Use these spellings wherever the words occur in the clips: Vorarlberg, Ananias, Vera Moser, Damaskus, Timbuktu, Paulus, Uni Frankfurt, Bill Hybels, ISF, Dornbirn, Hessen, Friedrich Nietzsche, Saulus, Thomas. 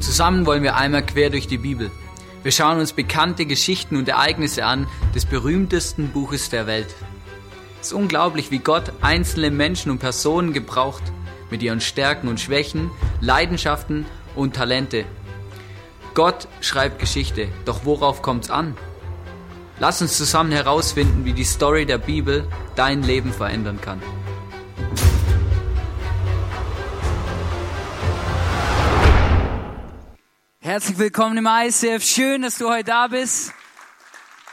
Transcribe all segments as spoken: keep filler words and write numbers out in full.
Zusammen wollen wir einmal quer durch die Bibel. Wir schauen uns bekannte Geschichten und Ereignisse an, des berühmtesten Buches der Welt. Es ist unglaublich, wie Gott einzelne Menschen und Personen gebraucht, mit ihren Stärken und Schwächen, Leidenschaften und Talente. Gott schreibt Geschichte, doch worauf kommt's an? Lass uns zusammen herausfinden, wie die Story der Bibel dein Leben verändern kann. Herzlich willkommen im I S F. Schön, dass du heute da bist.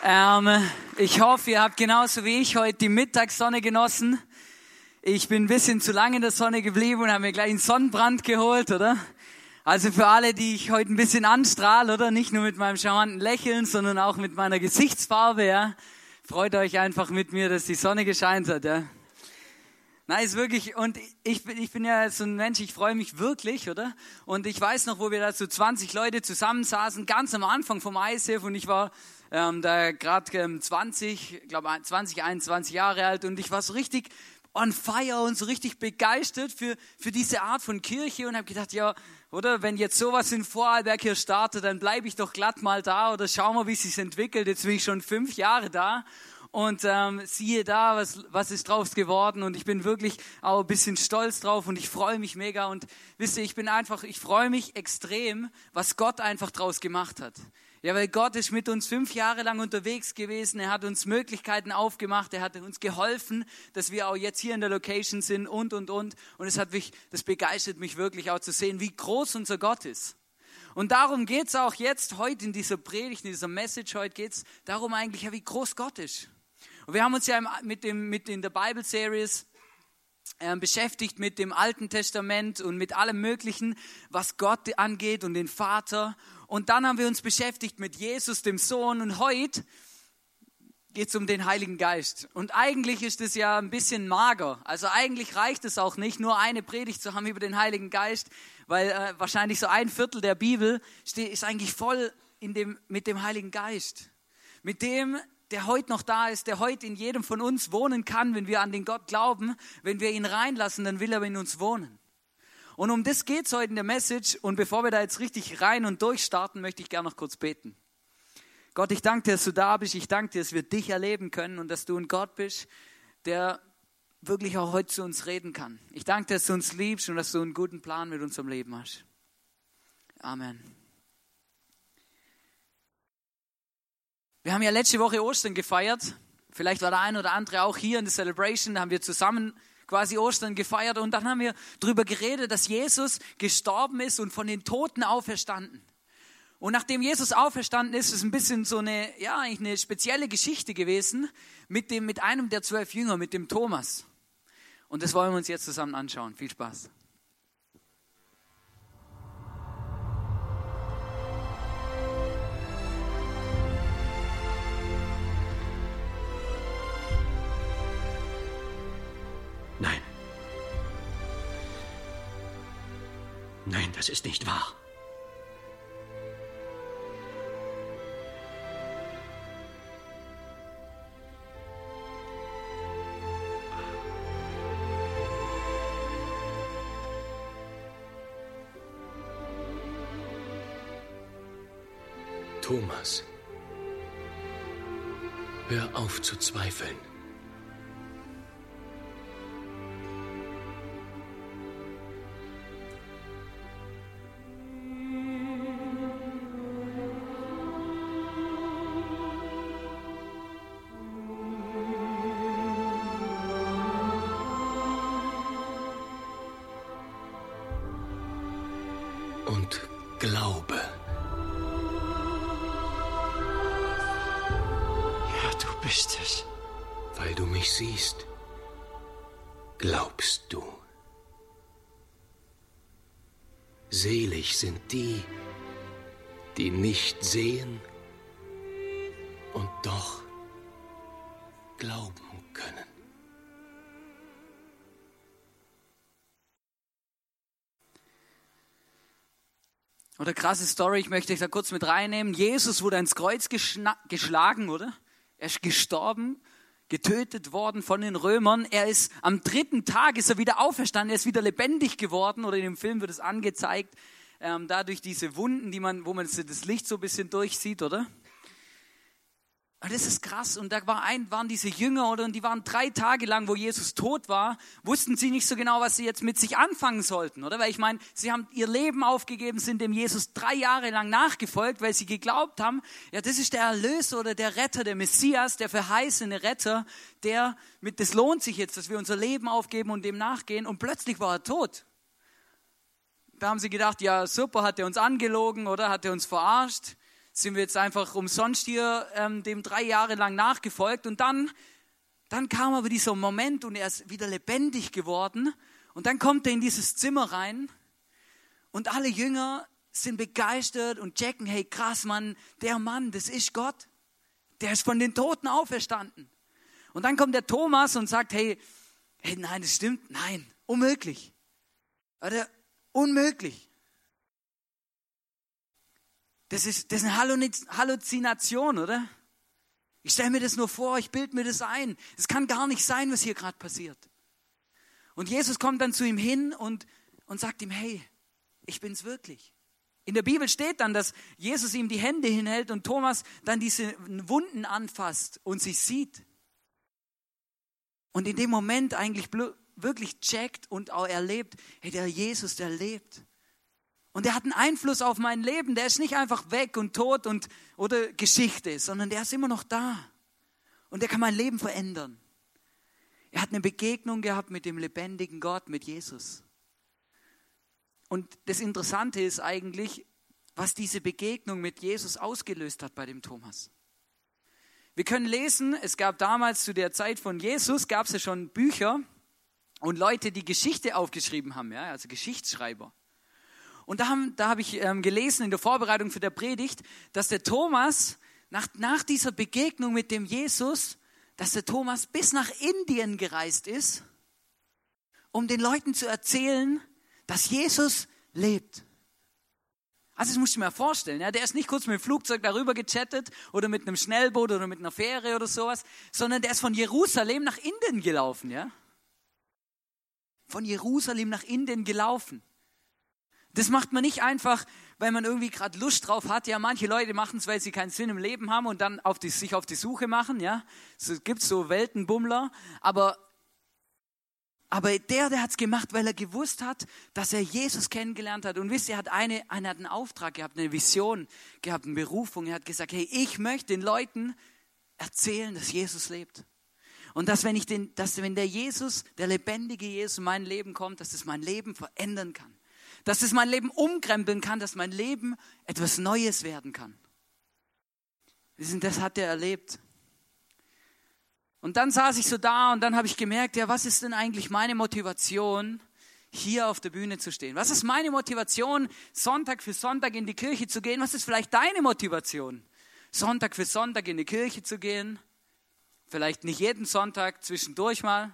Ähm, ich hoffe, ihr habt genauso wie ich heute die Mittagssonne genossen. Ich bin ein bisschen zu lange in der Sonne geblieben und habe mir gleich einen Sonnenbrand geholt, oder? Also für alle, die ich heute ein bisschen anstrahle, oder? Nicht nur mit meinem charmanten Lächeln, sondern auch mit meiner Gesichtsfarbe, ja? Freut euch einfach mit mir, dass die Sonne gescheint hat, ja? Nein, ist wirklich, und ich bin, ich bin ja so ein Mensch, ich freue mich wirklich, oder? Und ich weiß noch, wo wir da so zwanzig Leute zusammensaßen, ganz am Anfang vom I S F, und ich war ähm, da gerade ähm, zwanzig, glaube zwanzig, einundzwanzig Jahre alt, und ich war so richtig on fire und so richtig begeistert für, für diese Art von Kirche und habe gedacht, ja, oder, wenn jetzt sowas in Vorarlberg hier startet, dann bleibe ich doch glatt mal da oder schau mal, wie es sich entwickelt. Jetzt bin ich schon fünf Jahre da. Und ähm, siehe da, was, was ist draus geworden, und ich bin wirklich auch ein bisschen stolz drauf und ich freue mich mega, und wisst ihr, ich bin einfach, ich freue mich extrem, was Gott einfach draus gemacht hat. Ja, weil Gott ist mit uns fünf Jahre lang unterwegs gewesen, er hat uns Möglichkeiten aufgemacht, er hat uns geholfen, dass wir auch jetzt hier in der Location sind und, und, und. Und es hat mich, das begeistert mich wirklich auch zu sehen, wie groß unser Gott ist. Und darum geht es auch jetzt heute in dieser Predigt, in dieser Message heute, geht es darum eigentlich, ja, wie groß Gott ist. Und wir haben uns ja mit dem, mit in der Bible Series äh, beschäftigt mit dem Alten Testament und mit allem Möglichen, was Gott angeht und den Vater. Und dann haben wir uns beschäftigt mit Jesus, dem Sohn. Und heute geht es um den Heiligen Geist. Und eigentlich ist es ja ein bisschen mager. Also eigentlich reicht es auch nicht, nur eine Predigt zu haben über den Heiligen Geist, weil äh, wahrscheinlich so ein Viertel der Bibel steht, ist eigentlich voll in dem, mit dem Heiligen Geist. Mit dem, der heute noch da ist, der heute in jedem von uns wohnen kann, wenn wir an den Gott glauben. Wenn wir ihn reinlassen, dann will er in uns wohnen. Und um das geht es heute in der Message. Und bevor wir da jetzt richtig rein und durchstarten, möchte ich gerne noch kurz beten. Gott, ich danke dir, dass du da bist. Ich danke dir, dass wir dich erleben können und dass du ein Gott bist, der wirklich auch heute zu uns reden kann. Ich danke dir, dass du uns liebst und dass du einen guten Plan mit unserem Leben hast. Amen. Wir haben ja letzte Woche Ostern gefeiert. Vielleicht war der ein oder andere auch hier in der Celebration. Da haben wir zusammen quasi Ostern gefeiert. Und dann haben wir darüber geredet, dass Jesus gestorben ist und von den Toten auferstanden. Und nachdem Jesus auferstanden ist, ist ein bisschen so eine, ja, eigentlich eine spezielle Geschichte gewesen mit dem, mit einem der zwölf Jünger, mit dem Thomas. Und das wollen wir uns jetzt zusammen anschauen. Viel Spaß. Nein. Nein, das ist nicht wahr. Thomas, hör auf zu zweifeln. Selig sind die, die nicht sehen und doch glauben können. Oder krasse Story, ich möchte euch da kurz mit reinnehmen. Jesus wurde ans Kreuz geschna- geschlagen, oder? Er ist gestorben, getötet worden von den Römern. Er ist, am dritten Tag ist er wieder auferstanden, er ist wieder lebendig geworden, oder in dem Film wird es angezeigt, ähm, dadurch diese Wunden, die man, wo man das Licht so ein bisschen durchsieht, oder? Und das ist krass. Und da war ein, waren diese Jünger, oder? Und die waren drei Tage lang, wo Jesus tot war, wussten sie nicht so genau, was sie jetzt mit sich anfangen sollten, oder? Weil ich meine, sie haben ihr Leben aufgegeben, sind dem Jesus drei Jahre lang nachgefolgt, weil sie geglaubt haben, ja, das ist der Erlöser oder der Retter, der Messias, der verheißene Retter, der mit, das lohnt sich jetzt, dass wir unser Leben aufgeben und dem nachgehen. Und plötzlich war er tot. Da haben sie gedacht, ja, super, hat er uns angelogen, oder? Hat er uns verarscht? Sind wir jetzt einfach umsonst hier ähm, dem drei Jahre lang nachgefolgt. Und dann, dann kam aber dieser Moment und er ist wieder lebendig geworden. Und dann kommt er in dieses Zimmer rein und alle Jünger sind begeistert und checken, hey krass Mann, der Mann, das ist Gott. Der ist von den Toten auferstanden. Und dann kommt der Thomas und sagt, hey, hey nein, das stimmt, nein, unmöglich. Oder unmöglich. Das ist, das ist eine Halluzination, oder? Ich stelle mir das nur vor, ich bilde mir das ein. Es kann gar nicht sein, was hier gerade passiert. Und Jesus kommt dann zu ihm hin und, und sagt ihm, hey, ich bin's wirklich. In der Bibel steht dann, dass Jesus ihm die Hände hinhält und Thomas dann diese Wunden anfasst und sich sieht. Und in dem Moment eigentlich wirklich checkt und auch erlebt, hey, der Jesus, der lebt. Und der hat einen Einfluss auf mein Leben. Der ist nicht einfach weg und tot und, oder Geschichte, sondern der ist immer noch da. Und der kann mein Leben verändern. Er hat eine Begegnung gehabt mit dem lebendigen Gott, mit Jesus. Und das Interessante ist eigentlich, was diese Begegnung mit Jesus ausgelöst hat bei dem Thomas. Wir können lesen, es gab damals zu der Zeit von Jesus, gab es ja schon Bücher und Leute, die Geschichte aufgeschrieben haben, ja, also Geschichtsschreiber. Und da habe da hab ich ähm, gelesen in der Vorbereitung für der Predigt, dass der Thomas nach, nach dieser Begegnung mit dem Jesus, dass der Thomas bis nach Indien gereist ist, um den Leuten zu erzählen, dass Jesus lebt. Also das musst du mir vorstellen, ja, der ist nicht kurz mit dem Flugzeug darüber gechattet oder mit einem Schnellboot oder mit einer Fähre oder sowas, sondern der ist von Jerusalem nach Indien gelaufen. Ja? Von Jerusalem nach Indien gelaufen. Das macht man nicht einfach, weil man irgendwie gerade Lust drauf hat. Ja, manche Leute machen es, weil sie keinen Sinn im Leben haben und dann auf die, sich auf die Suche machen. Ja, es gibt so Weltenbummler. Aber, aber der, der hat es gemacht, weil er gewusst hat, dass er Jesus kennengelernt hat. Und wisst ihr, er hat, eine, einer hat einen Auftrag gehabt, eine Vision gehabt, eine Berufung. Er hat gesagt, hey, ich möchte den Leuten erzählen, dass Jesus lebt. Und dass wenn, ich den, dass wenn der Jesus, der lebendige Jesus in mein Leben kommt, dass das mein Leben verändern kann. Dass es mein Leben umkrempeln kann, dass mein Leben etwas Neues werden kann. Das hat er erlebt. Und dann saß ich so da und dann habe ich gemerkt, ja, was ist denn eigentlich meine Motivation, hier auf der Bühne zu stehen? Was ist meine Motivation, Sonntag für Sonntag in die Kirche zu gehen? Was ist vielleicht deine Motivation, Sonntag für Sonntag in die Kirche zu gehen? Vielleicht nicht jeden Sonntag, zwischendurch mal.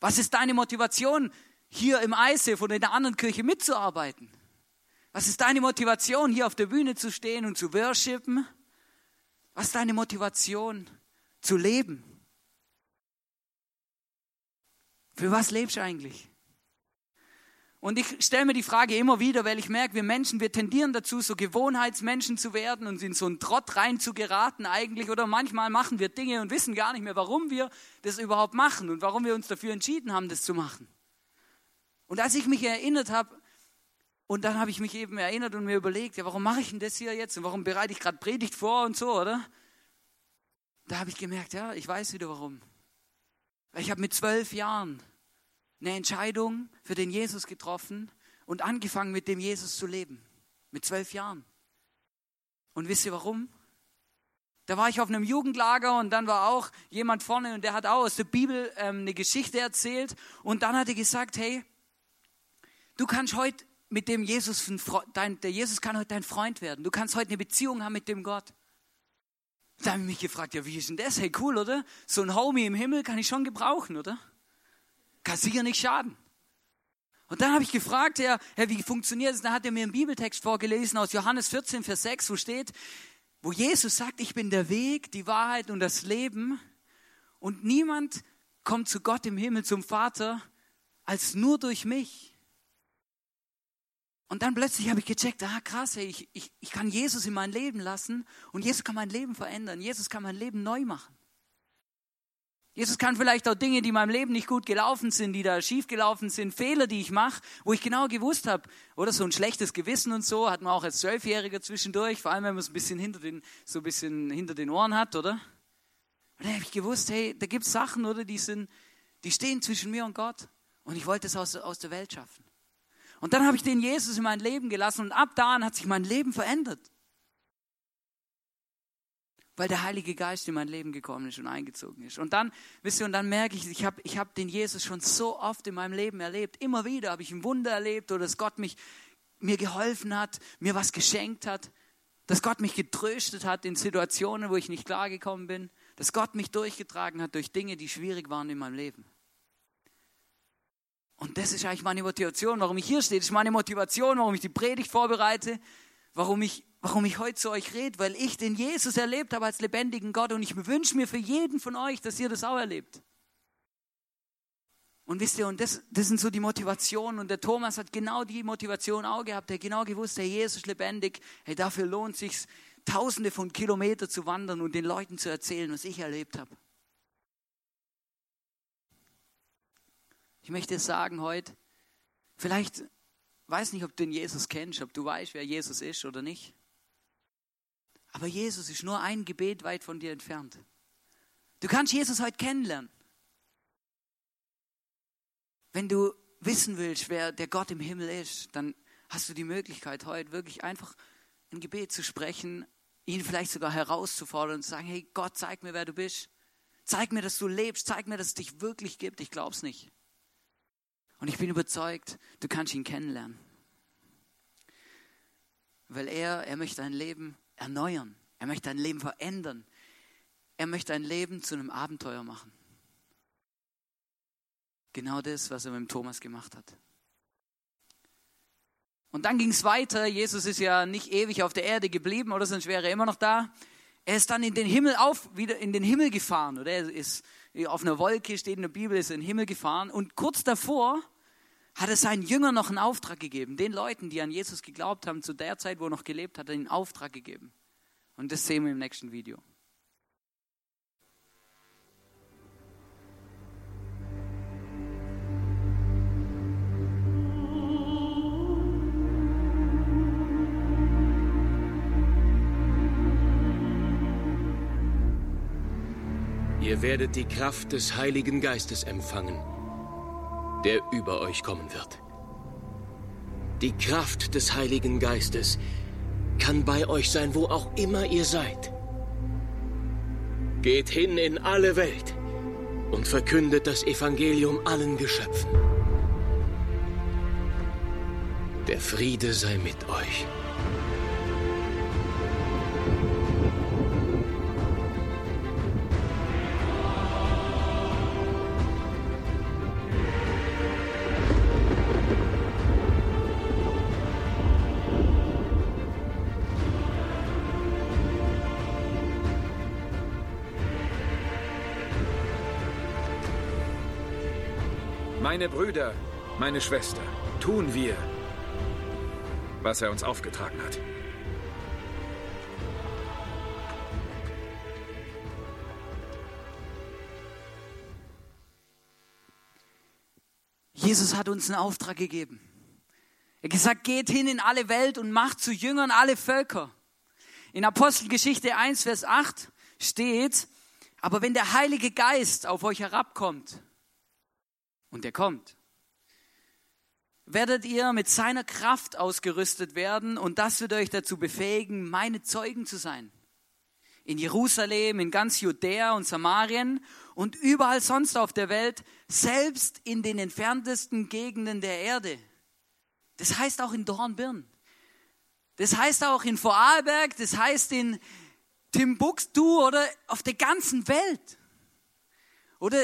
Was ist deine Motivation, hier im I S F oder in der anderen Kirche mitzuarbeiten? Was ist deine Motivation, hier auf der Bühne zu stehen und zu worshipen? Was ist deine Motivation, zu leben? Für was lebst du eigentlich? Und ich stelle mir die Frage immer wieder, weil ich merke, wir Menschen, wir tendieren dazu, so Gewohnheitsmenschen zu werden und in so einen Trott rein zu geraten eigentlich. Oder manchmal machen wir Dinge und wissen gar nicht mehr, warum wir das überhaupt machen und warum wir uns dafür entschieden haben, das zu machen. Und als ich mich erinnert habe, und dann habe ich mich eben erinnert und mir überlegt, ja, warum mache ich denn das hier jetzt und warum bereite ich gerade Predigt vor und so, oder? Da habe ich gemerkt, ja, ich weiß wieder warum. Weil ich habe mit zwölf Jahren eine Entscheidung für den Jesus getroffen und angefangen mit dem Jesus zu leben. Mit zwölf Jahren. Und wisst ihr warum? Da war ich auf einem Jugendlager und dann war auch jemand vorne und der hat auch aus der Bibel ähm, eine Geschichte erzählt und dann hat er gesagt, hey, du kannst heute mit dem Jesus, dein, der Jesus kann heute dein Freund werden. Du kannst heute eine Beziehung haben mit dem Gott. Da habe ich mich gefragt, ja, wie ist denn das? Hey, cool, oder? So ein Homie im Himmel kann ich schon gebrauchen, oder? Kann sicher nicht schaden. Und dann habe ich gefragt, ja, hey, wie funktioniert das? Dann hat er mir einen Bibeltext vorgelesen aus Johannes vierzehn, Vers sechs, wo steht, wo Jesus sagt, ich bin der Weg, die Wahrheit und das Leben. Und niemand kommt zu Gott im Himmel, zum Vater, als nur durch mich. Und dann plötzlich habe ich gecheckt, ah krass, hey, ich, ich, ich kann Jesus in mein Leben lassen und Jesus kann mein Leben verändern, Jesus kann mein Leben neu machen. Jesus kann vielleicht auch Dinge, die in meinem Leben nicht gut gelaufen sind, die da schief gelaufen sind, Fehler, die ich mache, wo ich genau gewusst habe, oder so ein schlechtes Gewissen und so, hat man auch als Zwölfjähriger zwischendurch, vor allem wenn man es ein bisschen hinter den, so ein bisschen hinter den Ohren hat, oder? Und dann habe ich gewusst, hey, da gibt es Sachen, oder, die sind, die stehen zwischen mir und Gott und ich wollte es aus, aus der Welt schaffen. Und dann habe ich den Jesus in mein Leben gelassen und ab da an hat sich mein Leben verändert. Weil der Heilige Geist in mein Leben gekommen ist und eingezogen ist. Und dann, wisst ihr, und dann merke ich, ich habe ich hab den Jesus schon so oft in meinem Leben erlebt. Immer wieder habe ich ein Wunder erlebt oder dass Gott mich, mir geholfen hat, mir was geschenkt hat, dass Gott mich getröstet hat in Situationen, wo ich nicht klargekommen bin, dass Gott mich durchgetragen hat durch Dinge, die schwierig waren in meinem Leben. Und das ist eigentlich meine Motivation, warum ich hier stehe. Das ist meine Motivation, warum ich die Predigt vorbereite, warum ich Warum ich heute zu euch rede, weil ich den Jesus erlebt habe als lebendigen Gott und ich wünsche mir für jeden von euch, dass ihr das auch erlebt. Und wisst ihr, und das, das sind so die Motivationen und der Thomas hat genau die Motivation auch gehabt, der genau gewusst, der Jesus ist lebendig, hey, dafür lohnt es sich, tausende von Kilometern zu wandern und den Leuten zu erzählen, was ich erlebt habe. Ich möchte es sagen heute, vielleicht, weiß nicht, ob du den Jesus kennst, ob du weißt, wer Jesus ist oder nicht. Aber Jesus ist nur ein Gebet weit von dir entfernt. Du kannst Jesus heute kennenlernen. Wenn du wissen willst, wer der Gott im Himmel ist, dann hast du die Möglichkeit, heute wirklich einfach ein Gebet zu sprechen, ihn vielleicht sogar herauszufordern und zu sagen, hey Gott, zeig mir, wer du bist. Zeig mir, dass du lebst. Zeig mir, dass es dich wirklich gibt. Ich glaub's nicht. Und ich bin überzeugt, du kannst ihn kennenlernen. Weil er, er möchte dein Leben erneuern. Er möchte dein Leben verändern. Er möchte dein Leben zu einem Abenteuer machen. Genau das, was er mit dem Thomas gemacht hat. Und dann ging es weiter. Jesus ist ja nicht ewig auf der Erde geblieben, oder sonst wäre er immer noch da. Er ist dann in den Himmel auf, wieder in den Himmel gefahren, oder? Er ist auf einer Wolke, steht in der Bibel, ist in den Himmel gefahren. Und kurz davor hat er seinen Jüngern noch einen Auftrag gegeben, den Leuten, die an Jesus geglaubt haben, zu der Zeit, wo er noch gelebt hat, hat er einen Auftrag gegeben. Und das sehen wir im nächsten Video. Ihr werdet die Kraft des Heiligen Geistes empfangen, der über euch kommen wird. Die Kraft des Heiligen Geistes kann bei euch sein, wo auch immer ihr seid. Geht hin in alle Welt und verkündet das Evangelium allen Geschöpfen. Der Friede sei mit euch. Meine Brüder, meine Schwester, tun wir, was er uns aufgetragen hat. Jesus hat uns einen Auftrag gegeben. Er hat gesagt, geht hin in alle Welt und macht zu Jüngern alle Völker. In Apostelgeschichte eins, Vers acht steht, aber wenn der Heilige Geist auf euch herabkommt, und er kommt, werdet ihr mit seiner Kraft ausgerüstet werden und das wird euch dazu befähigen, meine Zeugen zu sein. In Jerusalem, in ganz Judäa und Samarien und überall sonst auf der Welt, selbst in den entferntesten Gegenden der Erde. Das heißt auch in Dornbirn. Das heißt auch in Vorarlberg, das heißt in Timbuktu oder auf der ganzen Welt. Oder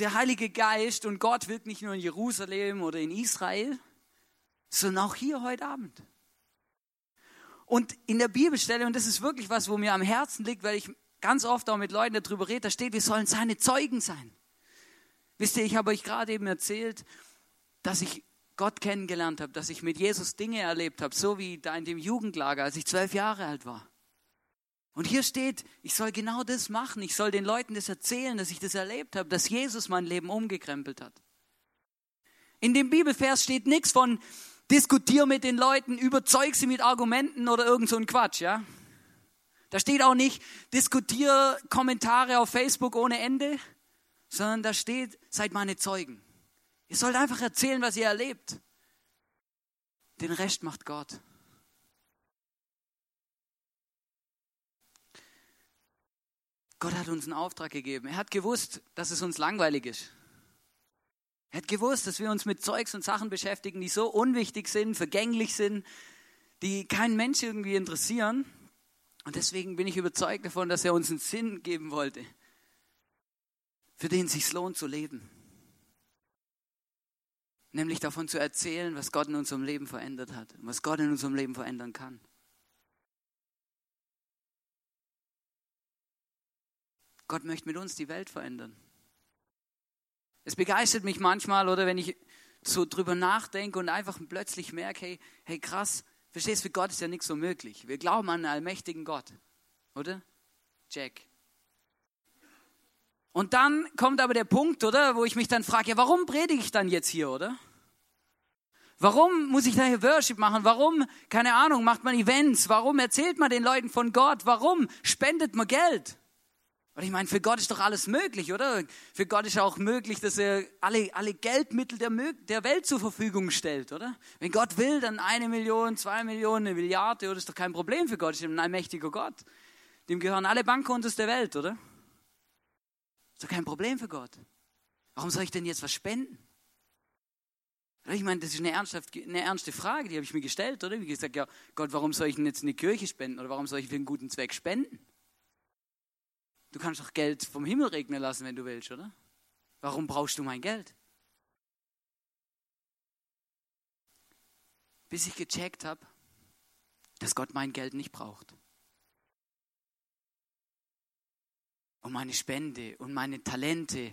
der Heilige Geist und Gott wirkt nicht nur in Jerusalem oder in Israel, sondern auch hier heute Abend. Und in der Bibelstelle, und das ist wirklich was, wo mir am Herzen liegt, weil ich ganz oft auch mit Leuten darüber rede, da steht, wir sollen seine Zeugen sein. Wisst ihr, ich habe euch gerade eben erzählt, dass ich Gott kennengelernt habe, dass ich mit Jesus Dinge erlebt habe, so wie da in dem Jugendlager, als ich zwölf Jahre alt war. Und hier steht, ich soll genau das machen, ich soll den Leuten das erzählen, dass ich das erlebt habe, dass Jesus mein Leben umgekrempelt hat. In dem Bibelvers steht nichts von, diskutier mit den Leuten, überzeug sie mit Argumenten oder irgend so ein Quatsch, ja. Da steht auch nicht, diskutier Kommentare auf Facebook ohne Ende, sondern da steht, seid meine Zeugen. Ihr sollt einfach erzählen, was ihr erlebt. Den Rest macht Gott. Gott hat uns einen Auftrag gegeben. Er hat gewusst, dass es uns langweilig ist. Er hat gewusst, dass wir uns mit Zeugs und Sachen beschäftigen, die so unwichtig sind, vergänglich sind, die keinen Menschen irgendwie interessieren. Und deswegen bin ich überzeugt davon, dass er uns einen Sinn geben wollte, für den es sich lohnt zu leben. Nämlich davon zu erzählen, was Gott in unserem Leben verändert hat, was Gott in unserem Leben verändern kann. Gott möchte mit uns die Welt verändern. Es begeistert mich manchmal, oder wenn ich so drüber nachdenke und einfach plötzlich merke, hey, hey krass, verstehst du, für Gott ist ja nichts so möglich. Wir glauben an einen allmächtigen Gott, oder? Jack. Und dann kommt aber der Punkt, oder, wo ich mich dann frage, ja, warum predige ich dann jetzt hier, oder? Warum muss ich da hier Worship machen? Warum, keine Ahnung, macht man Events? Warum erzählt man den Leuten von Gott? Warum spendet man Geld? Und ich meine, für Gott ist doch alles möglich, oder? Für Gott ist auch möglich, dass er alle, alle Geldmittel der, der Welt zur Verfügung stellt, oder? Wenn Gott will, dann eine Million, zwei Millionen, eine Milliarde, oder? Das ist doch kein Problem für Gott. Das ist ein allmächtiger Gott. Dem gehören alle Bankkontos der Welt, oder? Das ist doch kein Problem für Gott. Warum soll ich denn jetzt was spenden? Ich meine, das ist eine, eine ernste Frage, die habe ich mir gestellt, oder? Wie gesagt, ja, Gott, warum soll ich denn jetzt in die Kirche spenden? Oder warum soll ich für einen guten Zweck spenden? Du kannst doch Geld vom Himmel regnen lassen, wenn du willst, oder? Warum brauchst du mein Geld? Bis ich gecheckt habe, dass Gott mein Geld nicht braucht. Und meine Spende und meine Talente.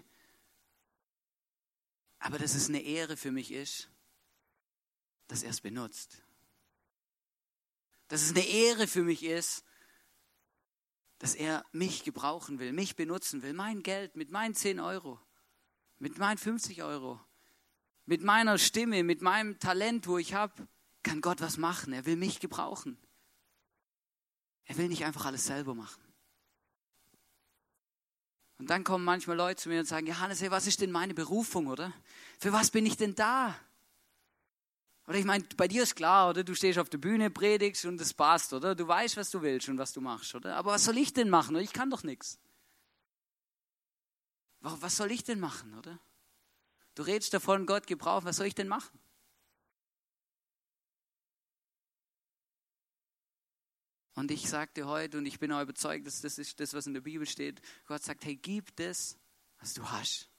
Aber dass es eine Ehre für mich ist, dass er es benutzt. Dass es eine Ehre für mich ist, dass er mich gebrauchen will, mich benutzen will. Mein Geld mit meinen zehn Euro, mit meinen fünfzig Euro, mit meiner Stimme, mit meinem Talent, wo ich habe, kann Gott was machen. Er will mich gebrauchen. Er will nicht einfach alles selber machen. Und dann kommen manchmal Leute zu mir und sagen, Johannes, hey, was ist denn meine Berufung, oder? Für was bin ich denn da? Oder ich meine, bei dir ist klar, oder? Du stehst auf der Bühne, predigst und das passt, oder? Du weißt, was du willst und was du machst, oder? Aber was soll ich denn machen? Ich kann doch nichts. Was soll ich denn machen, oder? Du redest davon, Gott gebraucht, was soll ich denn machen? Und ich sagte heute, und ich bin auch überzeugt, dass das ist das, was in der Bibel steht. Gott sagt, hey, gib das, was du hast.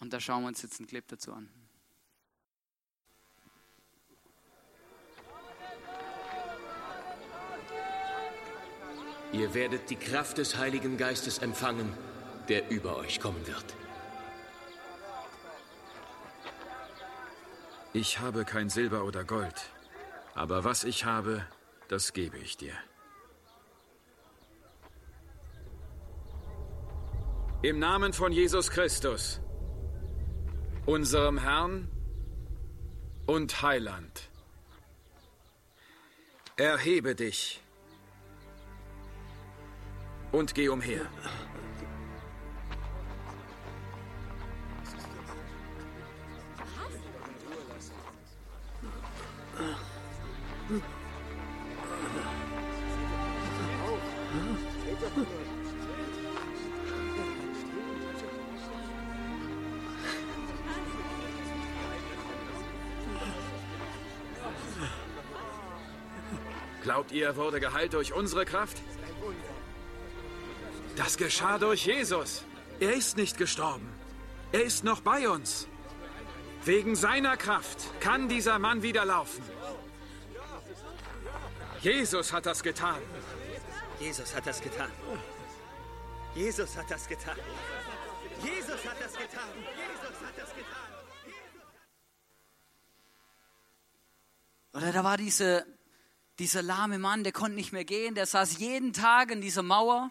Und da schauen wir uns jetzt einen Clip dazu an. Ihr werdet die Kraft des Heiligen Geistes empfangen, der über euch kommen wird. Ich habe kein Silber oder Gold. Aber was ich habe, das gebe ich dir. Im Namen von Jesus Christus, unserem Herrn und Heiland, erhebe dich und geh umher. Glaubt ihr, er wurde geheilt durch unsere Kraft? Das geschah durch Jesus. Er ist nicht gestorben. Er ist noch bei uns. Wegen seiner Kraft kann dieser Mann wieder laufen. Jesus hat das getan. Jesus hat das getan. Jesus hat das getan. Jesus hat das getan. Jesus hat das getan. Jesus hat das getan. Oder da war diese, dieser lahme Mann, der konnte nicht mehr gehen, der saß jeden Tag in dieser Mauer.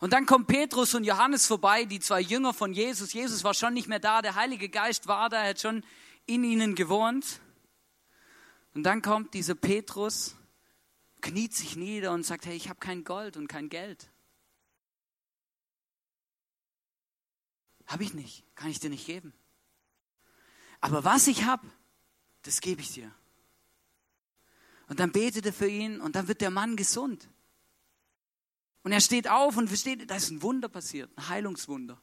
Und dann kommen Petrus und Johannes vorbei, die zwei Jünger von Jesus. Jesus war schon nicht mehr da, der Heilige Geist war da, er hat schon in ihnen gewohnt. Und dann kommt dieser Petrus, kniet sich nieder und sagt, hey, ich habe kein Gold und kein Geld. Habe ich nicht, kann ich dir nicht geben. Aber was ich habe, das gebe ich dir. Und dann betet er für ihn und dann wird der Mann gesund. Und er steht auf und versteht, da ist ein Wunder passiert, ein Heilungswunder.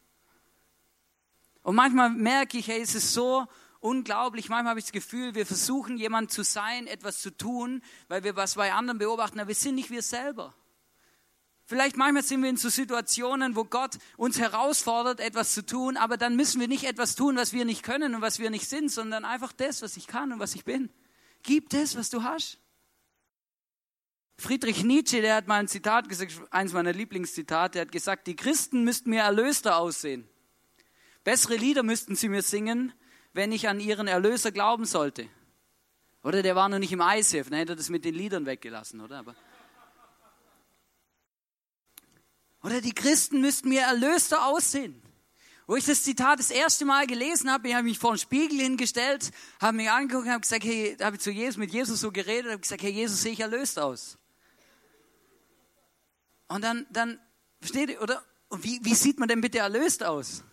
Und manchmal merke ich, hey, es ist so unglaublich, manchmal habe ich das Gefühl, wir versuchen jemand zu sein, etwas zu tun, weil wir was bei anderen beobachten, aber wir sind nicht wir selber. Vielleicht manchmal sind wir in so Situationen, wo Gott uns herausfordert, etwas zu tun, aber dann müssen wir nicht etwas tun, was wir nicht können und was wir nicht sind, sondern einfach das, was ich kann und was ich bin. Gib das, was du hast. Friedrich Nietzsche, der hat mal ein Zitat gesagt, eins meiner Lieblingszitate, der hat gesagt, die Christen müssten mir erlöster aussehen. Bessere Lieder müssten sie mir singen, wenn ich an ihren Erlöser glauben sollte. Oder der war noch nicht im I S F, dann hätte er das mit den Liedern weggelassen, oder? Aber Oder die Christen müssten mir erlöster aussehen. Wo ich das Zitat das erste Mal gelesen habe, ich habe mich vor den Spiegel hingestellt, habe mich angeguckt und habe gesagt, hey, habe ich zu Jesus, mit Jesus so geredet, habe gesagt, hey, Jesus, sehe ich erlöst aus. Und dann, dann steht, oder? Und wie, wie sieht man denn bitte erlöst aus?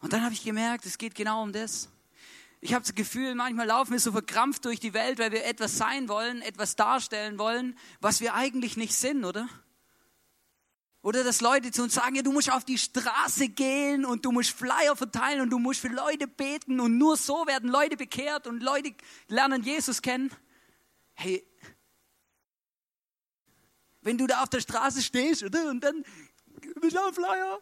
Und dann habe ich gemerkt, es geht genau um das. Ich habe das Gefühl, manchmal laufen wir so verkrampft durch die Welt, weil wir etwas sein wollen, etwas darstellen wollen, was wir eigentlich nicht sind, oder? Oder dass Leute zu uns sagen, ja, du musst auf die Straße gehen und du musst Flyer verteilen und du musst für Leute beten und nur so werden Leute bekehrt und Leute lernen Jesus kennen. Hey, wenn du da auf der Straße stehst, oder? Und dann bist du ein Flyer.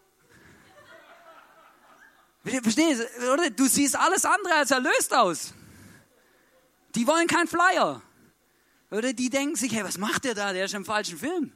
Verstehst du, oder? Du siehst alles andere als erlöst aus. Die wollen keinen Flyer. Oder die denken sich, hey, was macht der da? Der ist im falschen Film.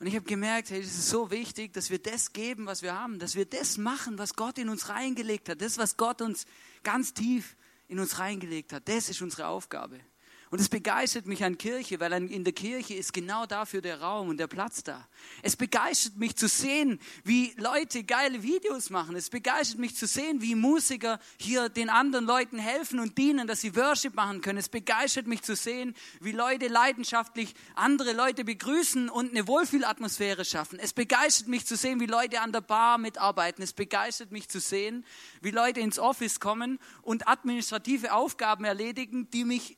Und ich habe gemerkt, hey, es ist so wichtig, dass wir das geben, was wir haben. Dass wir das machen, was Gott in uns reingelegt hat. Das, was Gott uns ganz tief in uns reingelegt hat. Das ist unsere Aufgabe. Und es begeistert mich an Kirche, weil in der Kirche ist genau dafür der Raum und der Platz da. Es begeistert mich zu sehen, wie Leute geile Videos machen. Es begeistert mich zu sehen, wie Musiker hier den anderen Leuten helfen und dienen, dass sie Worship machen können. Es begeistert mich zu sehen, wie Leute leidenschaftlich andere Leute begrüßen und eine Wohlfühlatmosphäre schaffen. Es begeistert mich zu sehen, wie Leute an der Bar mitarbeiten. Es begeistert mich zu sehen, wie Leute ins Office kommen und administrative Aufgaben erledigen, die mich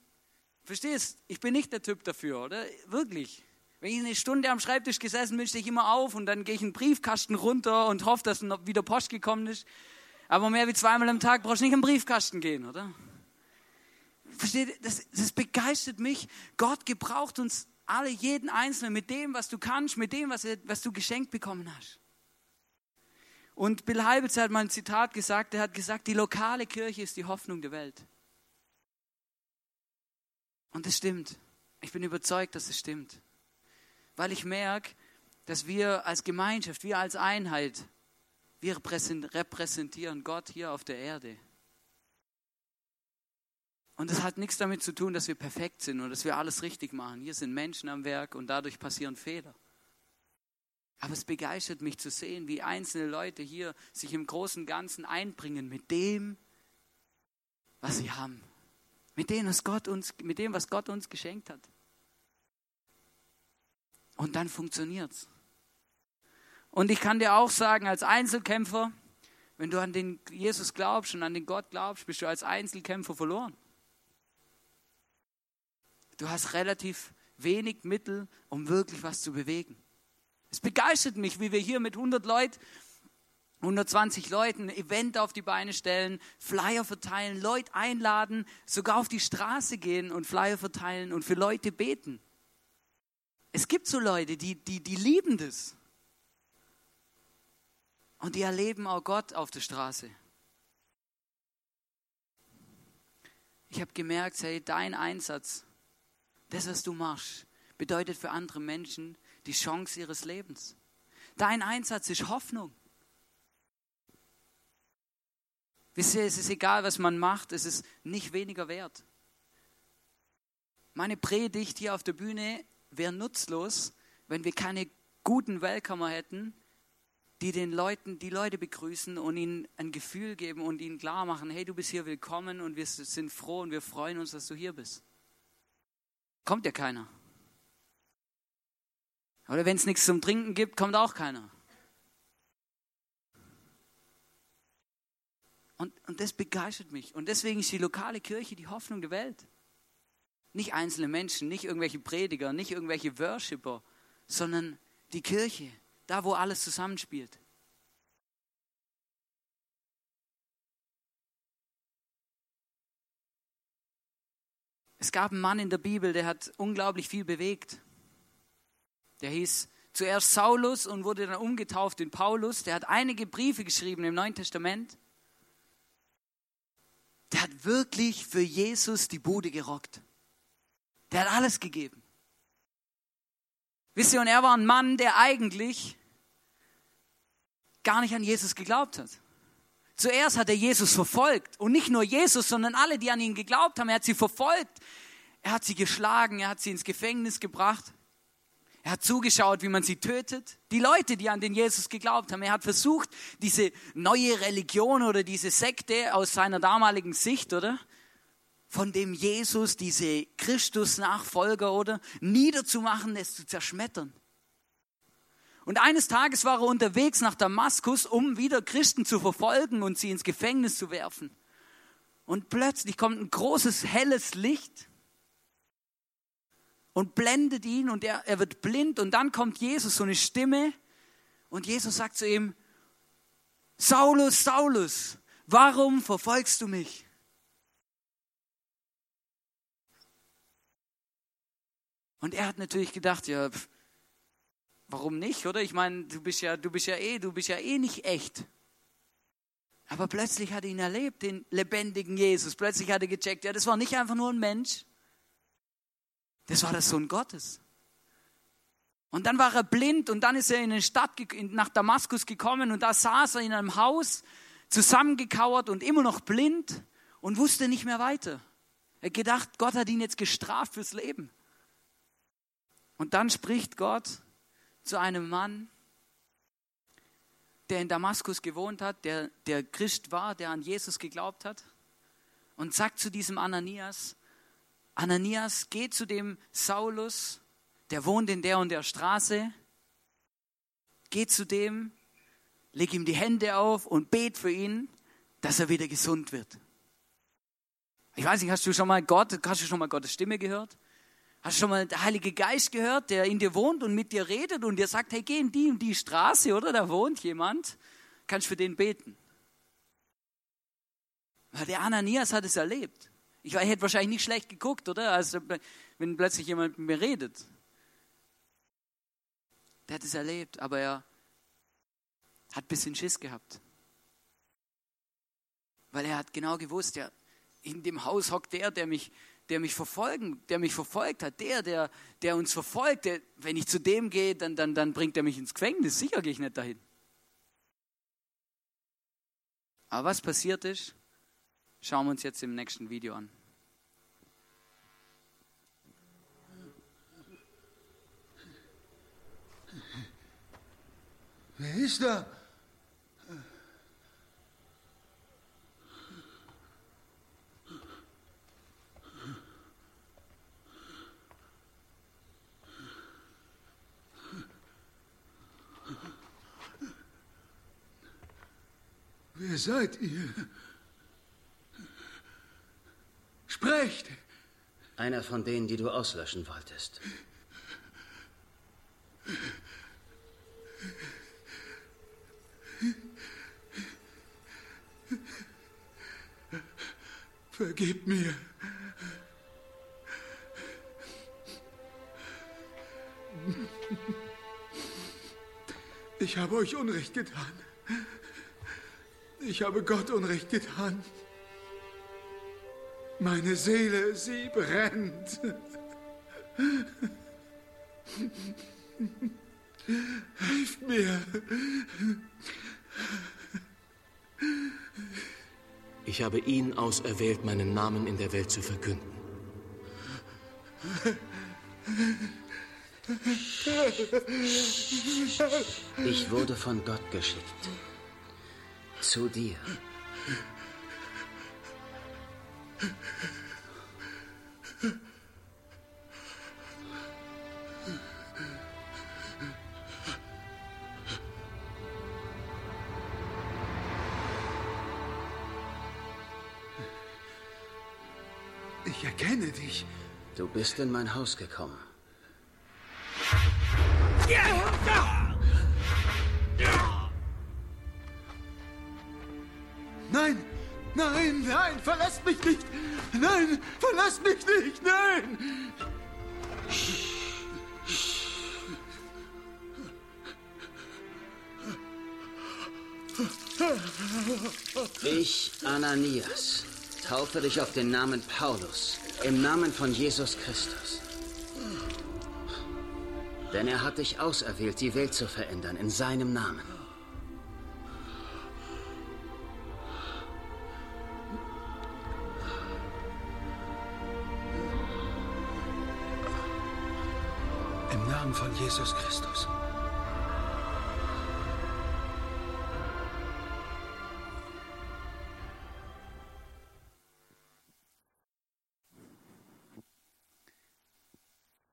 Verstehst, ich bin nicht der Typ dafür, oder? Wirklich. Wenn ich eine Stunde am Schreibtisch gesessen bin, stehe ich immer auf und dann gehe ich in den Briefkasten runter und hoffe, dass wieder Post gekommen ist. Aber mehr wie zweimal am Tag brauchst du nicht in den Briefkasten gehen, oder? Versteht, das, das begeistert mich. Gott gebraucht uns alle, jeden Einzelnen, mit dem, was du kannst, mit dem, was, was du geschenkt bekommen hast. Und Bill Hybels hat mal ein Zitat gesagt, er hat gesagt, die lokale Kirche ist die Hoffnung der Welt. Und es stimmt. Ich bin überzeugt, dass es stimmt. Weil ich merke, dass wir als Gemeinschaft, wir als Einheit, wir repräsentieren Gott hier auf der Erde. Und das hat nichts damit zu tun, dass wir perfekt sind und dass wir alles richtig machen. Hier sind Menschen am Werk und dadurch passieren Fehler. Aber es begeistert mich zu sehen, wie einzelne Leute hier sich im großen Ganzen einbringen mit dem, was sie haben. Mit dem, was Gott uns, mit dem, was Gott uns geschenkt hat. Und dann funktioniert es. Und ich kann dir auch sagen, als Einzelkämpfer, wenn du an den Jesus glaubst und an den Gott glaubst, bist du als Einzelkämpfer verloren. Du hast relativ wenig Mittel, um wirklich was zu bewegen. Es begeistert mich, wie wir hier mit hundert Leuten, hundertzwanzig Leuten ein Event auf die Beine stellen, Flyer verteilen, Leute einladen, sogar auf die Straße gehen und Flyer verteilen und für Leute beten. Es gibt so Leute, die, die, die lieben das. Und die erleben auch Gott auf der Straße. Ich habe gemerkt, hey, dein Einsatz, das, was du machst, bedeutet für andere Menschen die Chance ihres Lebens. Dein Einsatz ist Hoffnung. Wisst ihr, es ist egal, was man macht, es ist nicht weniger wert. Meine Predigt hier auf der Bühne wäre nutzlos, wenn wir keine guten Welcomer hätten, die den Leuten, die Leute begrüßen und ihnen ein Gefühl geben und ihnen klar machen, hey, du bist hier willkommen und wir sind froh und wir freuen uns, dass du hier bist. Kommt ja keiner. Oder wenn es nichts zum Trinken gibt, kommt auch keiner. Und, und das begeistert mich. Und deswegen ist die lokale Kirche die Hoffnung der Welt. Nicht einzelne Menschen, nicht irgendwelche Prediger, nicht irgendwelche Worshipper, sondern die Kirche, da wo alles zusammenspielt. Es gab einen Mann in der Bibel, der hat unglaublich viel bewegt. Der hieß zuerst Saulus und wurde dann umgetauft in Paulus. Der hat einige Briefe geschrieben im Neuen Testament. Der hat wirklich für Jesus die Bude gerockt. Der hat alles gegeben. Wisst ihr, und er war ein Mann, der eigentlich gar nicht an Jesus geglaubt hat. Zuerst hat er Jesus verfolgt. Und nicht nur Jesus, sondern alle, die an ihn geglaubt haben. Er hat sie verfolgt. Er hat sie geschlagen. Er hat sie ins Gefängnis gebracht. Er hat zugeschaut, wie man sie tötet. Die Leute, die an den Jesus geglaubt haben. Er hat versucht, diese neue Religion oder diese Sekte aus seiner damaligen Sicht, oder? Von dem Jesus, diese Christus-Nachfolger, oder? Niederzumachen, es zu zerschmettern. Und eines Tages war er unterwegs nach Damaskus, um wieder Christen zu verfolgen und sie ins Gefängnis zu werfen. Und plötzlich kommt ein großes, helles Licht und blendet ihn und er, er wird blind. Und dann kommt Jesus, so eine Stimme, und Jesus sagt zu ihm, Saulus, Saulus, warum verfolgst du mich? Und er hat natürlich gedacht, ja, pf, warum nicht, oder? Ich meine, du bist ja, du bist ja eh, du bist ja eh nicht echt. Aber plötzlich hat er ihn erlebt, den lebendigen Jesus. Plötzlich hat er gecheckt, ja, das war nicht einfach nur ein Mensch. Das war der Sohn Gottes. Und dann war er blind und dann ist er in eine Stadt nach Damaskus gekommen und da saß er in einem Haus, zusammengekauert und immer noch blind und wusste nicht mehr weiter. Er hat gedacht, Gott hat ihn jetzt gestraft fürs Leben. Und dann spricht Gott zu einem Mann, der in Damaskus gewohnt hat, der, der Christ war, der an Jesus geglaubt hat und sagt zu diesem Ananias, Ananias, geh zu dem Saulus, der wohnt in der und der Straße, geh zu dem, leg ihm die Hände auf und bet für ihn, dass er wieder gesund wird. Ich weiß nicht, hast du schon mal Gott, hast du schon mal Gottes Stimme gehört? Hast du schon mal den Heiligen Geist gehört, der in dir wohnt und mit dir redet und dir sagt, hey, geh in die und die Straße, oder? Da wohnt jemand, kannst für den beten. Aber der Ananias hat es erlebt. Ich hätte wahrscheinlich nicht schlecht geguckt, oder? Also, wenn plötzlich jemand mit mir redet. Der hat es erlebt, aber er hat ein bisschen Schiss gehabt. Weil er hat genau gewusst, ja, in dem Haus hockt der, der mich... der mich verfolgen, der mich verfolgt hat, der, der, der uns verfolgt, der, wenn ich zu dem gehe, dann, dann, dann bringt er mich ins Gefängnis. Sicher gehe ich nicht dahin. Aber was passiert ist, schauen wir uns jetzt im nächsten Video an. Wer ist da? Wer seid ihr? Sprecht! Einer von denen, die du auslöschen wolltest. Vergib mir. Ich habe euch Unrecht getan. Ich habe Gott Unrecht getan. Meine Seele, sie brennt. Hilf mir. Ich habe ihn auserwählt, meinen Namen in der Welt zu verkünden. Ich wurde von Gott geschickt. Zu dir. Ich erkenne dich. Du bist in mein Haus gekommen. Nein, nein, nein, verlasst mich nicht. Nein, verlasst mich nicht, nein. Ich, Ananias, taufe dich auf den Namen Paulus, im Namen von Jesus Christus. Denn er hat dich auserwählt, die Welt zu verändern, in seinem Namen. Im Namen von Jesus Christus.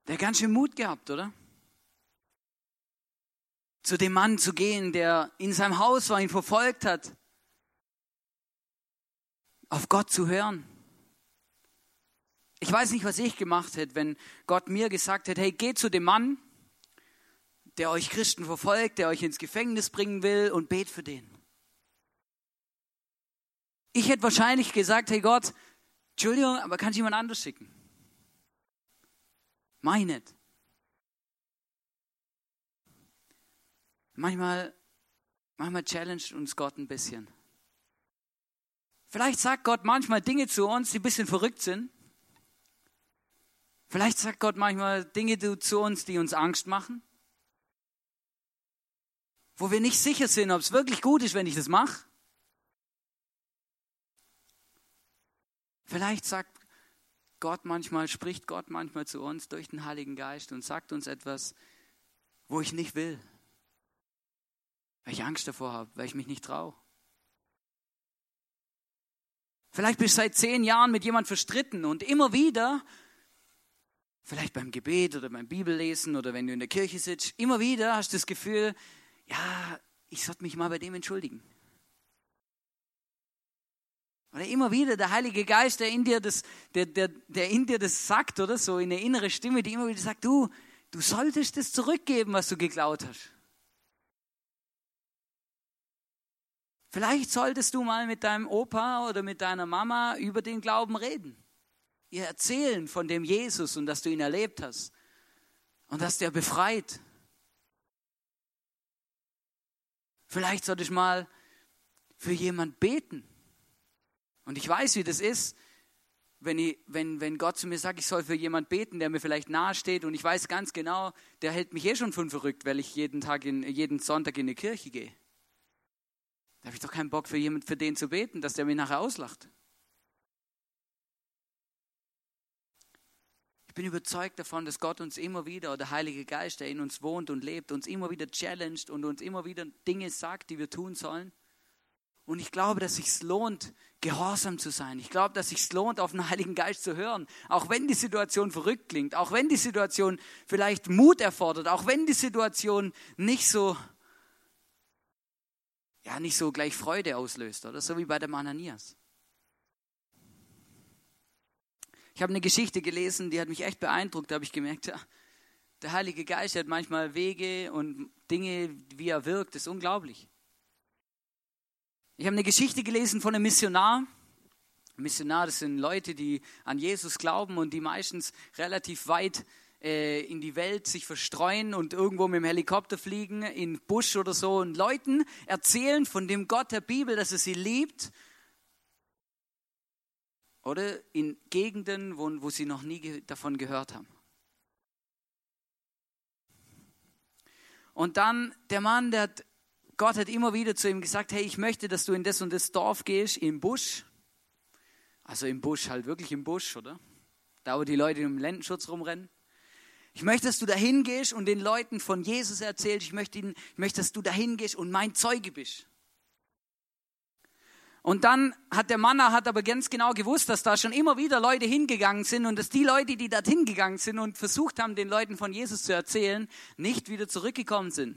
Der hat ganz schön Mut gehabt, oder? Zu dem Mann zu gehen, der in seinem Haus war, ihn verfolgt hat. Auf Gott zu hören. Ich weiß nicht, was ich gemacht hätte, wenn Gott mir gesagt hätte, hey, geht zu dem Mann, der euch Christen verfolgt, der euch ins Gefängnis bringen will, und bet für den. Ich hätte wahrscheinlich gesagt, hey Gott, Entschuldigung, aber kann ich jemand anders schicken? Mein nicht. Manchmal, manchmal challenged uns Gott ein bisschen. Vielleicht sagt Gott manchmal Dinge zu uns, die ein bisschen verrückt sind. Vielleicht sagt Gott manchmal Dinge zu uns, die uns Angst machen. Wo wir nicht sicher sind, ob es wirklich gut ist, wenn ich das mache. Vielleicht sagt Gott manchmal, spricht Gott manchmal zu uns durch den Heiligen Geist und sagt uns etwas, wo ich nicht will. Weil ich Angst davor habe, weil ich mich nicht traue. Vielleicht bist du seit zehn Jahren mit jemandem verstritten und immer wieder, vielleicht beim Gebet oder beim Bibellesen oder wenn du in der Kirche sitzt, immer wieder hast du das Gefühl, ja, ich sollte mich mal bei dem entschuldigen. Oder immer wieder der Heilige Geist, der in dir das, der, der, der in dir das sagt, oder so, in der innere Stimme, die immer wieder sagt, du, du solltest das zurückgeben, was du geklaut hast. Vielleicht solltest du mal mit deinem Opa oder mit deiner Mama über den Glauben reden. Ihr erzählen von dem Jesus und dass du ihn erlebt hast. Und dass der befreit. Vielleicht solltest du mal für jemanden beten. Und ich weiß, wie das ist, wenn, ich, wenn, wenn Gott zu mir sagt, ich soll für jemanden beten, der mir vielleicht nahe steht. Und ich weiß ganz genau, der hält mich eh schon für verrückt, weil ich jeden Tag, in, jeden Sonntag in die Kirche gehe. Da habe ich doch keinen Bock, für jemanden, für den zu beten, dass der mich nachher auslacht. Ich bin überzeugt davon, dass Gott uns immer wieder, oder der Heilige Geist, der in uns wohnt und lebt, uns immer wieder challenged und uns immer wieder Dinge sagt, die wir tun sollen. Und ich glaube, dass es sich lohnt, gehorsam zu sein. Ich glaube, dass es sich lohnt, auf den Heiligen Geist zu hören. Auch wenn die Situation verrückt klingt, auch wenn die Situation vielleicht Mut erfordert, auch wenn die Situation nicht so... ja, nicht so gleich Freude auslöst, oder? So wie bei dem Ananias. Ich habe eine Geschichte gelesen, die hat mich echt beeindruckt. Da habe ich gemerkt, ja, der Heilige Geist hat manchmal Wege und Dinge, wie er wirkt, das ist unglaublich. Ich habe eine Geschichte gelesen von einem Missionar. Missionar, das sind Leute, die an Jesus glauben und die meistens relativ weit in die Welt sich verstreuen und irgendwo mit dem Helikopter fliegen, in Busch oder so, und Leuten erzählen von dem Gott der Bibel, dass er sie liebt. Oder in Gegenden, wo, wo sie noch nie davon gehört haben. Und dann, der Mann, der hat, Gott hat immer wieder zu ihm gesagt, hey, ich möchte, dass du in das und das Dorf gehst, im Busch, Also im Busch, halt wirklich im Busch, oder? Da, wo die Leute im Lendenschutz rumrennen. Ich möchte, dass du dahin gehst und den Leuten von Jesus erzählst. Ich möchte, ihnen, ich möchte, dass du dahin gehst und mein Zeuge bist. Und dann hat der Mann, er hat aber ganz genau gewusst, dass da schon immer wieder Leute hingegangen sind und dass die Leute, die dorthin gegangen sind und versucht haben, den Leuten von Jesus zu erzählen, nicht wieder zurückgekommen sind.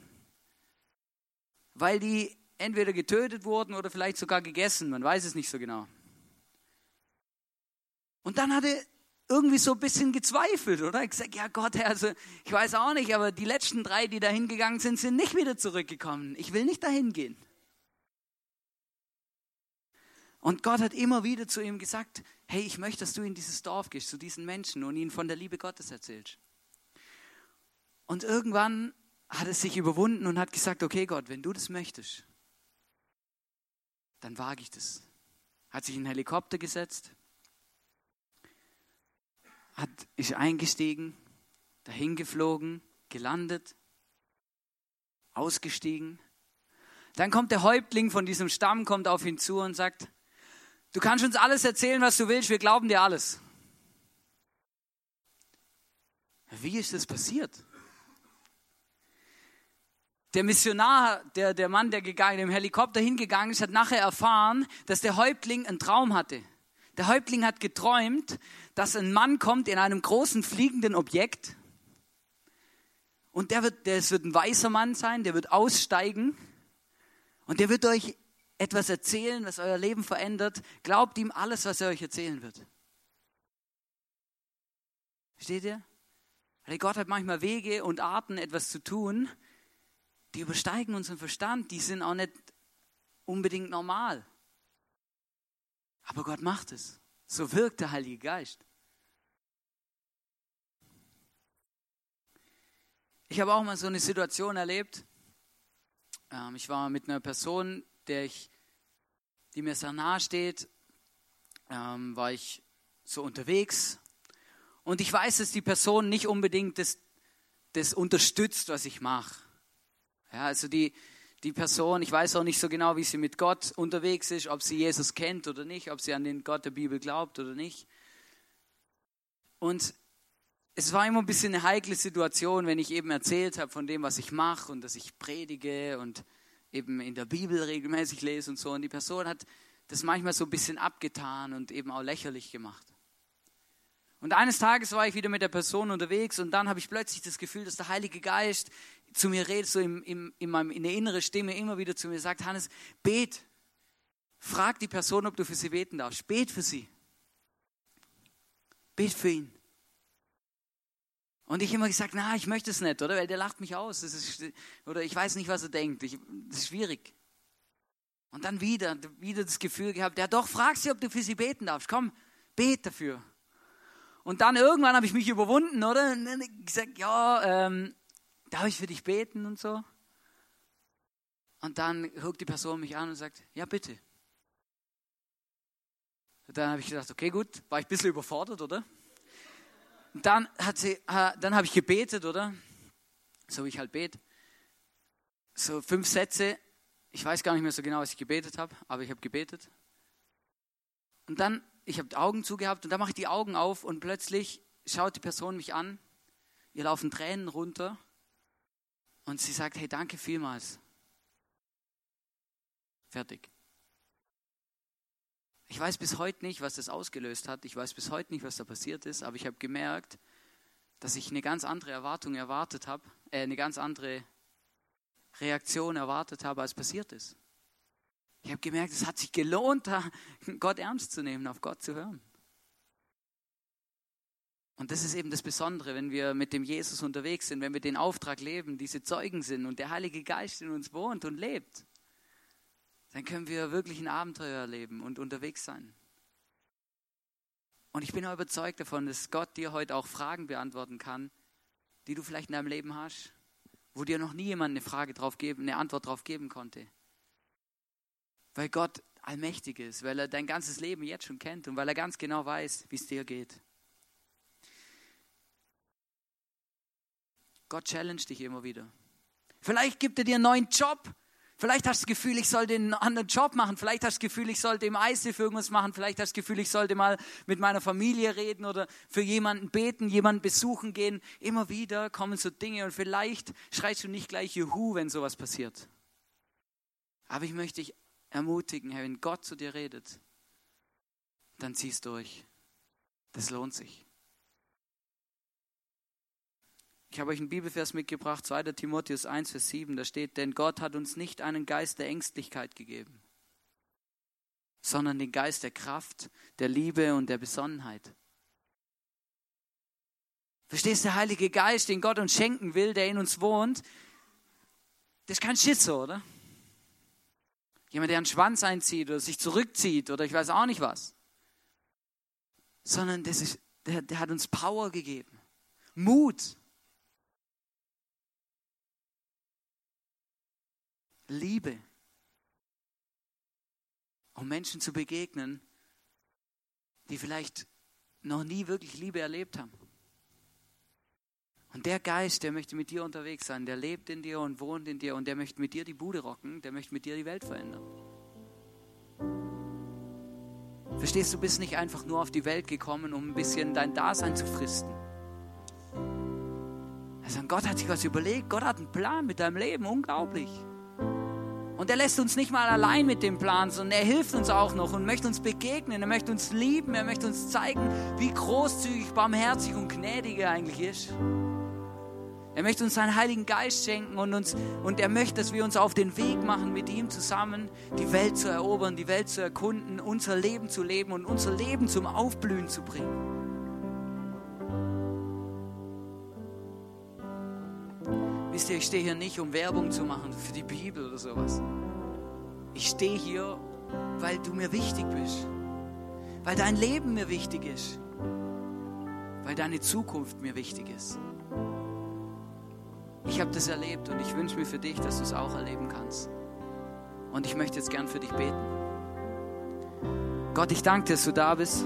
Weil die entweder getötet wurden oder vielleicht sogar gegessen. Man weiß es nicht so genau. Und dann hat er irgendwie so ein bisschen gezweifelt, oder? Ich sage, ja Gott, also ich weiß auch nicht, aber die letzten drei, die dahin gegangen sind, sind nicht wieder zurückgekommen. Ich will nicht dahin gehen. Und Gott hat immer wieder zu ihm gesagt, hey, ich möchte, dass du in dieses Dorf gehst, zu diesen Menschen und ihnen von der Liebe Gottes erzählst. Und irgendwann hat es sich überwunden und hat gesagt, okay Gott, wenn du das möchtest, dann wage ich das. Hat sich in einen Helikopter gesetzt, hat, ist eingestiegen, dahin geflogen, gelandet, ausgestiegen. Dann kommt der Häuptling von diesem Stamm, kommt auf ihn zu und sagt, du kannst uns alles erzählen, was du willst, wir glauben dir alles. Wie ist das passiert? Der Missionar, der, der Mann, der gegangen, im Helikopter hingegangen ist, hat nachher erfahren, dass der Häuptling einen Traum hatte. Der Häuptling hat geträumt, dass ein Mann kommt in einem großen fliegenden Objekt und der wird, das wird ein weißer Mann sein, der wird aussteigen und der wird euch etwas erzählen, was euer Leben verändert. Glaubt ihm alles, was er euch erzählen wird. Versteht ihr? Weil Gott hat manchmal Wege und Arten, etwas zu tun, die übersteigen unseren Verstand, die sind auch nicht unbedingt normal. Aber Gott macht es. So wirkt der Heilige Geist. Ich habe auch mal so eine Situation erlebt. Ich war mit einer Person, der ich, die mir sehr nahe steht, war ich so unterwegs. Und ich weiß, dass die Person nicht unbedingt das, das unterstützt, was ich mache. Ja, also die... Die Person, ich weiß auch nicht so genau, wie sie mit Gott unterwegs ist, ob sie Jesus kennt oder nicht, ob sie an den Gott der Bibel glaubt oder nicht. Und es war immer ein bisschen eine heikle Situation, wenn ich eben erzählt habe von dem, was ich mache und dass ich predige und eben in der Bibel regelmäßig lese und so. Und die Person hat das manchmal so ein bisschen abgetan und eben auch lächerlich gemacht. Und eines Tages war ich wieder mit der Person unterwegs und dann habe ich plötzlich das Gefühl, dass der Heilige Geist zu mir redet, so im, im, in, meinem, in der inneren Stimme immer wieder zu mir sagt, Hannes, bet, frag die Person, ob du für sie beten darfst, bet für sie, bet für ihn. Und ich immer gesagt, na, ich möchte es nicht, oder, weil der lacht mich aus, das ist, oder ich weiß nicht, was er denkt, ich, das ist schwierig. Und dann wieder, wieder das Gefühl gehabt, ja doch, frag sie, ob du für sie beten darfst, komm, bet dafür. Und dann irgendwann habe ich mich überwunden, oder, und dann gesagt, ja, ähm, darf ich für dich beten und so? Und dann guckt die Person mich an und sagt, ja bitte. Und dann habe ich gedacht, okay gut, war ich ein bisschen überfordert, oder? Und dann hat sie, äh, dann habe ich gebetet, oder? So wie ich halt bete. So fünf Sätze, ich weiß gar nicht mehr so genau, was ich gebetet habe, aber ich habe gebetet. Und dann, ich habe die Augen zugehabt und dann mache ich die Augen auf und plötzlich schaut die Person mich an, ihr laufen Tränen runter. Und sie sagt, hey, danke vielmals. Fertig. Ich weiß bis heute nicht, was das ausgelöst hat. Ich weiß bis heute nicht, was da passiert ist. Aber ich habe gemerkt, dass ich eine ganz andere Erwartung erwartet habe, äh, eine ganz andere Reaktion erwartet habe, als passiert ist. Ich habe gemerkt, es hat sich gelohnt, Gott ernst zu nehmen, auf Gott zu hören. Und das ist eben das Besondere, wenn wir mit dem Jesus unterwegs sind, wenn wir den Auftrag leben, diese Zeugen sind und der Heilige Geist in uns wohnt und lebt, dann können wir wirklich ein Abenteuer erleben und unterwegs sein. Und ich bin auch überzeugt davon, dass Gott dir heute auch Fragen beantworten kann, die du vielleicht in deinem Leben hast, wo dir noch nie jemand eine Frage drauf geben, eine Antwort drauf geben konnte. Weil Gott allmächtig ist, weil er dein ganzes Leben jetzt schon kennt und weil er ganz genau weiß, wie es dir geht. Gott challenge dich immer wieder. Vielleicht gibt er dir einen neuen Job, Vielleicht hast du das Gefühl, ich sollte einen anderen Job machen. Vielleicht hast du das Gefühl, ich sollte im I S F irgendwas machen. Vielleicht hast du das Gefühl, ich sollte mal mit meiner Familie reden oder für jemanden beten, jemanden besuchen gehen. Immer wieder kommen so Dinge und vielleicht schreist du nicht gleich Juhu, wenn sowas passiert. Aber ich möchte dich ermutigen, Herr, wenn Gott zu dir redet, dann zieh's durch. Das lohnt sich. Ich habe euch einen Bibelvers mitgebracht, zweiter Timotheus eins, Vers sieben, da steht, denn Gott hat uns nicht einen Geist der Ängstlichkeit gegeben, sondern den Geist der Kraft, der Liebe und der Besonnenheit. Verstehst du, der Heilige Geist, den Gott uns schenken will, der in uns wohnt, das ist kein Schizo, oder? Jemand, der einen Schwanz einzieht oder sich zurückzieht oder ich weiß auch nicht was. Sondern das ist, der, der hat uns Power gegeben, Mut, Liebe, um Menschen zu begegnen, die vielleicht noch nie wirklich Liebe erlebt haben. Und der Geist, der möchte mit dir unterwegs sein, der lebt in dir und wohnt in dir und der möchte mit dir die Bude rocken, der möchte mit dir die Welt verändern. Verstehst du, du bist nicht einfach nur auf die Welt gekommen, um ein bisschen dein Dasein zu fristen. Also Gott hat sich was überlegt, Gott hat einen Plan mit deinem Leben, unglaublich. Und er lässt uns nicht mal allein mit dem Plan, sondern er hilft uns auch noch und möchte uns begegnen, er möchte uns lieben, er möchte uns zeigen, wie großzügig, barmherzig und gnädig er eigentlich ist. Er möchte uns seinen Heiligen Geist schenken und, uns, und er möchte, dass wir uns auf den Weg machen, mit ihm zusammen die Welt zu erobern, die Welt zu erkunden, unser Leben zu leben und unser Leben zum Aufblühen zu bringen. Wisst ihr, ich stehe hier nicht, um Werbung zu machen für die Bibel oder sowas. Ich stehe hier, weil du mir wichtig bist. Weil dein Leben mir wichtig ist. Weil deine Zukunft mir wichtig ist. Ich habe das erlebt und ich wünsche mir für dich, dass du es auch erleben kannst. Und ich möchte jetzt gern für dich beten. Gott, ich danke dir, dass du da bist.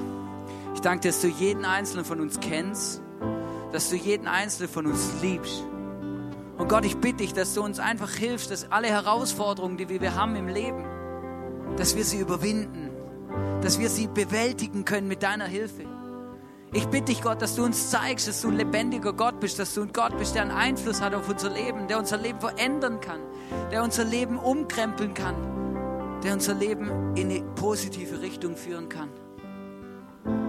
Ich danke dir, dass du jeden Einzelnen von uns kennst. Dass du jeden Einzelnen von uns liebst. Und Gott, ich bitte dich, dass du uns einfach hilfst, dass alle Herausforderungen, die wir haben im Leben, dass wir sie überwinden, dass wir sie bewältigen können mit deiner Hilfe. Ich bitte dich, Gott, dass du uns zeigst, dass du ein lebendiger Gott bist, dass du ein Gott bist, der einen Einfluss hat auf unser Leben, der unser Leben verändern kann, der unser Leben umkrempeln kann, der unser Leben in eine positive Richtung führen kann.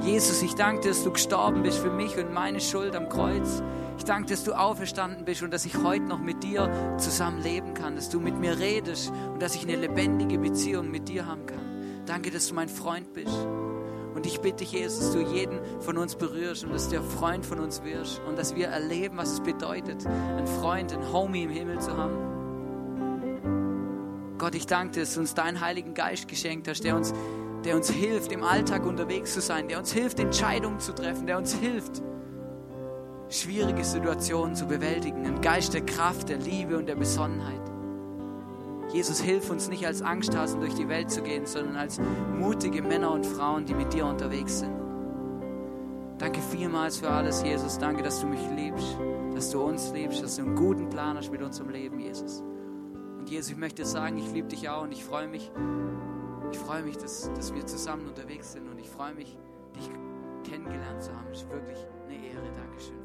Jesus, ich danke dir, dass du gestorben bist für mich und meine Schuld am Kreuz. Ich danke dir, dass du auferstanden bist und dass ich heute noch mit dir zusammen leben kann, dass du mit mir redest und dass ich eine lebendige Beziehung mit dir haben kann. Danke, dass du mein Freund bist. Und ich bitte dich, Jesus, dass du jeden von uns berührst und dass du ein Freund von uns wirst und dass wir erleben, was es bedeutet, einen Freund, einen Homie im Himmel zu haben. Gott, ich danke dir, dass du uns deinen Heiligen Geist geschenkt hast, der uns der uns hilft, im Alltag unterwegs zu sein, der uns hilft, Entscheidungen zu treffen, der uns hilft, schwierige Situationen zu bewältigen. Ein Geist der Kraft, der Liebe und der Besonnenheit. Jesus, hilf uns nicht als Angsthasen durch die Welt zu gehen, sondern als mutige Männer und Frauen, die mit dir unterwegs sind. Danke vielmals für alles, Jesus. Danke, dass du mich liebst, dass du uns liebst, dass du einen guten Plan hast mit unserem Leben, Jesus. Und Jesus, ich möchte sagen, ich liebe dich auch und ich freue mich, Ich freue mich, dass, dass wir zusammen unterwegs sind und ich freue mich, dich kennengelernt zu haben. Es ist wirklich eine Ehre. Dankeschön.